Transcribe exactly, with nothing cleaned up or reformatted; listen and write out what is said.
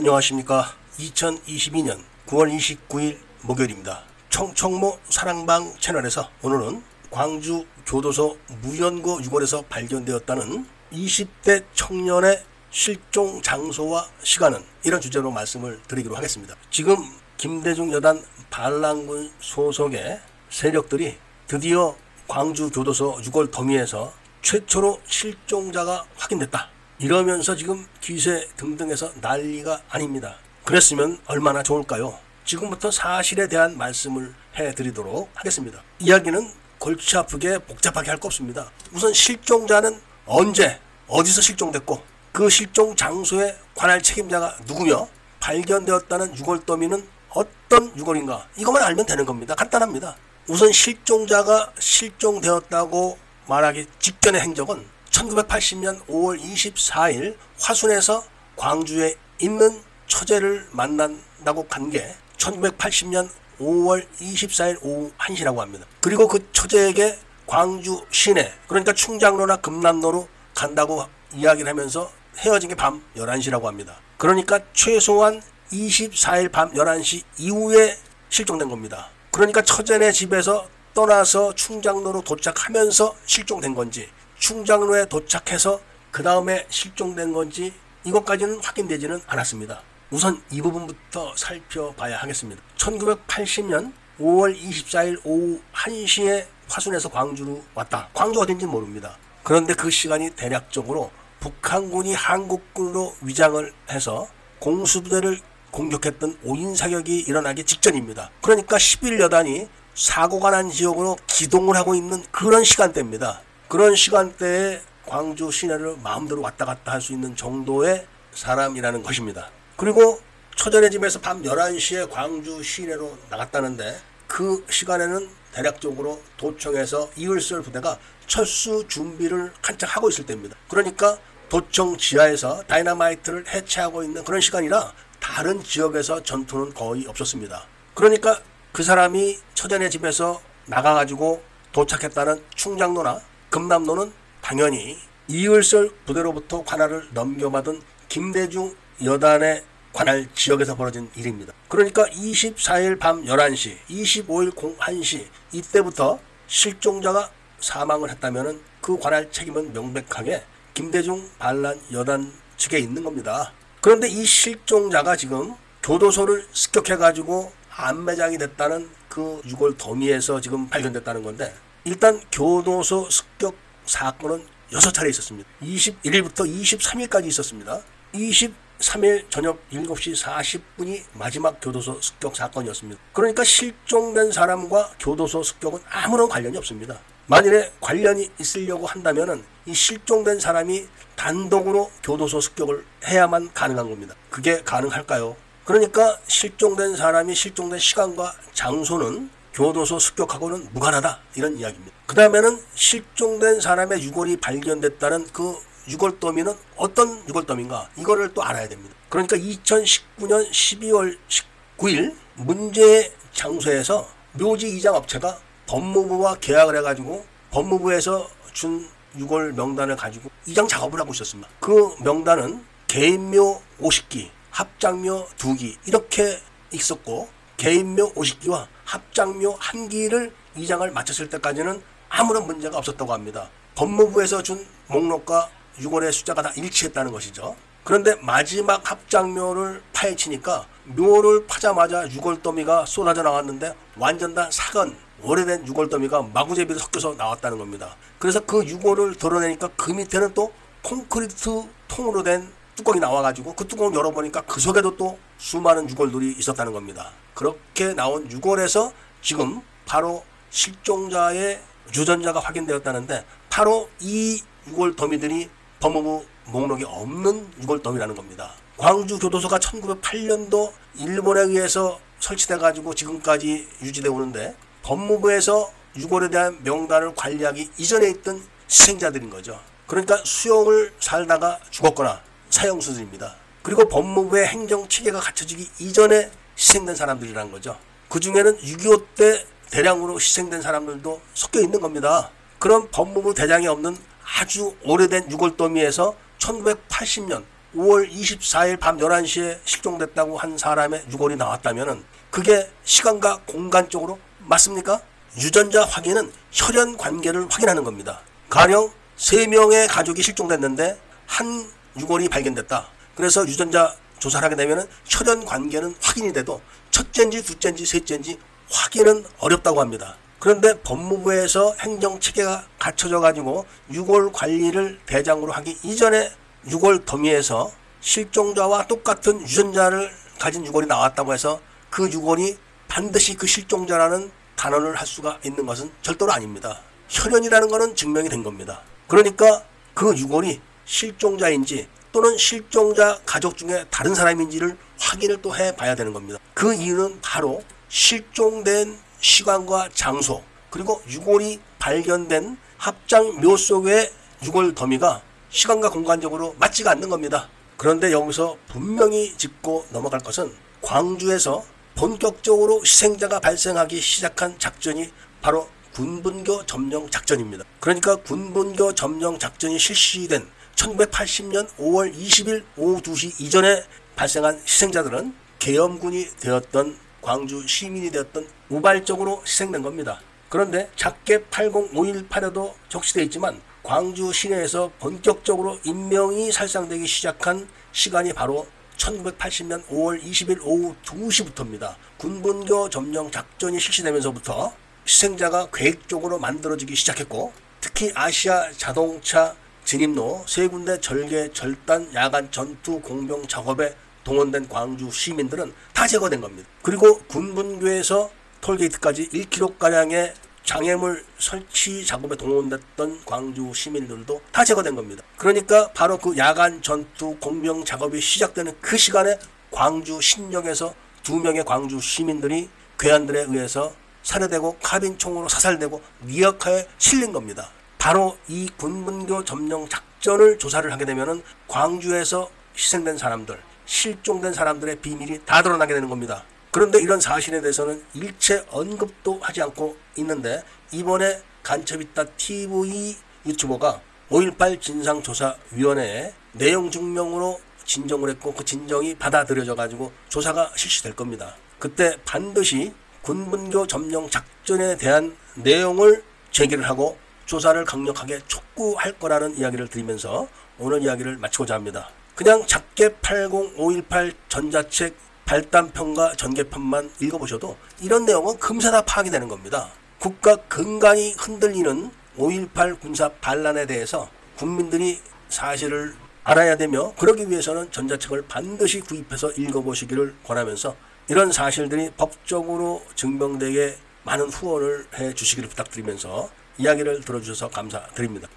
안녕하십니까. 이천이십이년 구월 이십구일 목요일입니다. 청청모 사랑방 채널에서 오늘은 광주 교도소 무연고 유골에서 발견되었다는 이십대 청년의 실종 장소와 시간은, 이런 주제로 말씀을 드리기로 하겠습니다. 지금 김대중 여단 반란군 소속의 세력들이 드디어 광주 교도소 유골 더미에서 최초로 실종자가 확인됐다, 이러면서 지금 기세 등등해서 난리가 아닙니다. 그랬으면 얼마나 좋을까요? 지금부터 사실에 대한 말씀을 해드리도록 하겠습니다. 이야기는 골치 아프게 복잡하게 할 거 없습니다. 우선 실종자는 언제 어디서 실종됐고, 그 실종 장소에 관할 책임자가 누구며, 발견되었다는 유골 더미는 어떤 유골인가, 이것만 알면 되는 겁니다. 간단합니다. 우선 실종자가 실종되었다고 말하기 직전의 행적은 천구백팔십년 오월 이십사일 화순에서 광주에 있는 처제를 만난다고 간 게 천구백팔십년 오월 이십사일 오후 한시라고 합니다. 그리고 그 처제에게 광주 시내, 그러니까 충장로나 금남로로 간다고 이야기를 하면서 헤어진 게 밤 열한시라고 합니다. 그러니까 최소한 이십사일 밤 열한시 이후에 실종된 겁니다. 그러니까 처제네 집에서 떠나서 충장로로 도착하면서 실종된 건지, 충장로에 도착해서 그 다음에 실종된 건지, 이것까지는 확인되지는 않았습니다. 우선 이 부분부터 살펴봐야 하겠습니다. 천구백팔십년 오월 이십사일 오후 한시에 화순에서 광주로 왔다. 광주 어딘지는 모릅니다. 그런데 그 시간이 대략적으로 북한군이 한국군으로 위장을 해서 공수부대를 공격했던 오인 사격이 일어나기 직전입니다. 그러니까 십일 여단이 사고가 난 지역으로 기동을 하고 있는 그런 시간대입니다. 그런 시간대에 광주 시내를 마음대로 왔다 갔다 할 수 있는 정도의 사람이라는 것입니다. 그리고 처제네 집에서 밤 열한시에 광주 시내로 나갔다는데, 그 시간에는 대략적으로 도청에서 이을설 부대가 철수 준비를 한창 하고 있을 때입니다. 그러니까 도청 지하에서 다이너마이트를 해체하고 있는 그런 시간이라 다른 지역에서 전투는 거의 없었습니다. 그러니까 그 사람이 처제네 집에서 나가가지고 도착했다는 충장로나 금남로는 당연히 이을설 부대로부터 관할을 넘겨받은 김대중 여단의 관할 지역에서 벌어진 일입니다. 그러니까 이십사일 밤 열한시, 이십오일 오후 한시 이때부터 실종자가 사망을 했다면 그 관할 책임은 명백하게 김대중 반란 여단 측에 있는 겁니다. 그런데 이 실종자가 지금 교도소를 습격해가지고 암매장이 됐다는 그 유골 더미에서 지금 발견됐다는 건데, 일단 교도소 습격 사건은 여섯 차례 있었습니다. 이십일일부터 이십삼일까지 있었습니다. 이십삼일 저녁 일곱시 사십분이 마지막 교도소 습격 사건이었습니다. 그러니까 실종된 사람과 교도소 습격은 아무런 관련이 없습니다. 만일에 관련이 있으려고 한다면 이 실종된 사람이 단독으로 교도소 습격을 해야만 가능한 겁니다. 그게 가능할까요? 그러니까 실종된 사람이 실종된 시간과 장소는 교도소 습격하고는 무관하다, 이런 이야기입니다. 그 다음에는 실종된 사람의 유골이 발견됐다는 그 유골 더미는 어떤 유골 더미인가, 이거를 또 알아야 됩니다. 그러니까 이천십구년 십이월 십구일 문제의 장소에서 묘지 이장 업체가 법무부와 계약을 해가지고 법무부에서 준 유골 명단을 가지고 이장 작업을 하고 있었습니다. 그 명단은 개인묘 오십기, 합장묘 두기 이렇게 있었고, 개인묘 오십기와 합장묘 한기를 이장을 마쳤을 때까지는 아무런 문제가 없었다고 합니다. 법무부에서 준 목록과 유골의 숫자가 다 일치했다는 것이죠. 그런데 마지막 합장묘를 파헤치니까 묘를 파자마자 유골 더미가 쏟아져 나왔는데 완전 다 사건, 오래된 유골 더미가 마구제비로 섞여서 나왔다는 겁니다. 그래서 그 유골을 덜어내니까 그 밑에는 또 콘크리트 통으로 된 뚜껑이 나와가지고 그 뚜껑을 열어보니까 그 속에도 또 수많은 유골들이 있었다는 겁니다. 그렇게 나온 유골에서 지금 바로 실종자의 유전자가 확인되었다는데, 바로 이 유골 더미들이 법무부 목록에 없는 유골 더미라는 겁니다. 광주 교도소가 천구백팔년도 일본에 의해서 설치돼가지고 지금까지 유지되어 오는데, 법무부에서 유골에 대한 명단을 관리하기 이전에 있던 희생자들인 거죠. 그러니까 수용을 살다가 죽었거나 사형수들입니다. 그리고 법무부의 행정체계가 갖춰지기 이전에 희생된 사람들이라는 거죠. 그 중에는 육이오 때 대량으로 희생된 사람들도 섞여 있는 겁니다. 그럼 법무부 대장이 없는 아주 오래된 유골 더미에서 천구백팔십년 오월 이십사일 밤 열한 시에 실종됐다고 한 사람의 유골이 나왔다면은 그게 시간과 공간적으로 맞습니까? 유전자 확인은 혈연 관계를 확인하는 겁니다. 가령 세 명의 가족이 실종됐는데 한 유골이 발견됐다. 그래서 유전자 조사를 하게 되면은 혈연 관계는 확인이 돼도 첫째인지 둘째인지 셋째인지 확인은 어렵다고 합니다. 그런데 법무부에서 행정체계가 갖춰져가지고 유골 관리를 대장으로 하기 이전에 유골 더미에서 실종자와 똑같은 유전자를 가진 유골이 나왔다고 해서 그 유골이 반드시 그 실종자라는 단언을 할 수가 있는 것은 절대로 아닙니다. 혈연이라는 것은 증명이 된 겁니다. 그러니까 그 유골이 실종자인지 또는 실종자 가족 중에 다른 사람인지를 확인을 또 해봐야 되는 겁니다. 그 이유는 바로 실종된 시간과 장소 그리고 유골이 발견된 합장묘 속의 유골 더미가 시간과 공간적으로 맞지가 않는 겁니다. 그런데 여기서 분명히 짚고 넘어갈 것은 광주에서 본격적으로 희생자가 발생하기 시작한 작전이 바로 군분교 점령 작전입니다. 그러니까 군분교 점령 작전이 실시된 천구백팔십년 오월 이십일 오후 두 시 이전에 발생한 희생자들은 계엄군이 되었던 광주 시민이 되었던 우발적으로 희생된 겁니다. 그런데 작게 팔공 오일팔에도 적시되어 있지만 광주 시내에서 본격적으로 인명이 살상되기 시작한 시간이 바로 천구백팔십년 오월 이십일 오후 두 시부터입니다. 군분교 점령 작전이 실시되면서부터 희생자가 계획적으로 만들어지기 시작했고 특히 아시아 자동차 진입로 세 군데 절개 절단 야간 전투 공병 작업에 동원된 광주 시민들은 다 제거된 겁니다. 그리고 군분교에서 톨게이트까지 일 킬로미터가량의 장애물 설치 작업에 동원됐던 광주 시민들도 다 제거된 겁니다. 그러니까 바로 그 야간 전투 공병 작업이 시작되는 그 시간에 광주 신역에서 두 명의 광주 시민들이 괴한들에 의해서 살해되고 카빈총으로 사살되고 미역하에 실린 겁니다. 바로 이 군분교 점령 작전을 조사를 하게 되면은 광주에서 희생된 사람들, 실종된 사람들의 비밀이 다 드러나게 되는 겁니다. 그런데 이런 사실에 대해서는 일체 언급도 하지 않고 있는데 이번에 간첩있다 티비 유튜버가 오일팔 진상조사위원회에 내용 증명으로 진정을 했고 그 진정이 받아들여져 가지고 조사가 실시될 겁니다. 그때 반드시 군분교 점령 작전에 대한 내용을 제기를 하고 조사를 강력하게 촉구할 거라는 이야기를 드리면서 오늘 이야기를 마치고자 합니다. 그냥 작게 팔공 오일팔 전자책 발단편과 전개편만 읽어보셔도 이런 내용은 금세 다 파악이 되는 겁니다. 국가 근간이 흔들리는 오일팔 군사 반란에 대해서 국민들이 사실을 알아야 되며 그러기 위해서는 전자책을 반드시 구입해서 읽어보시기를 권하면서 이런 사실들이 법적으로 증명되게 많은 후원을 해주시기를 부탁드리면서 이야기를 들어주셔서 감사드립니다.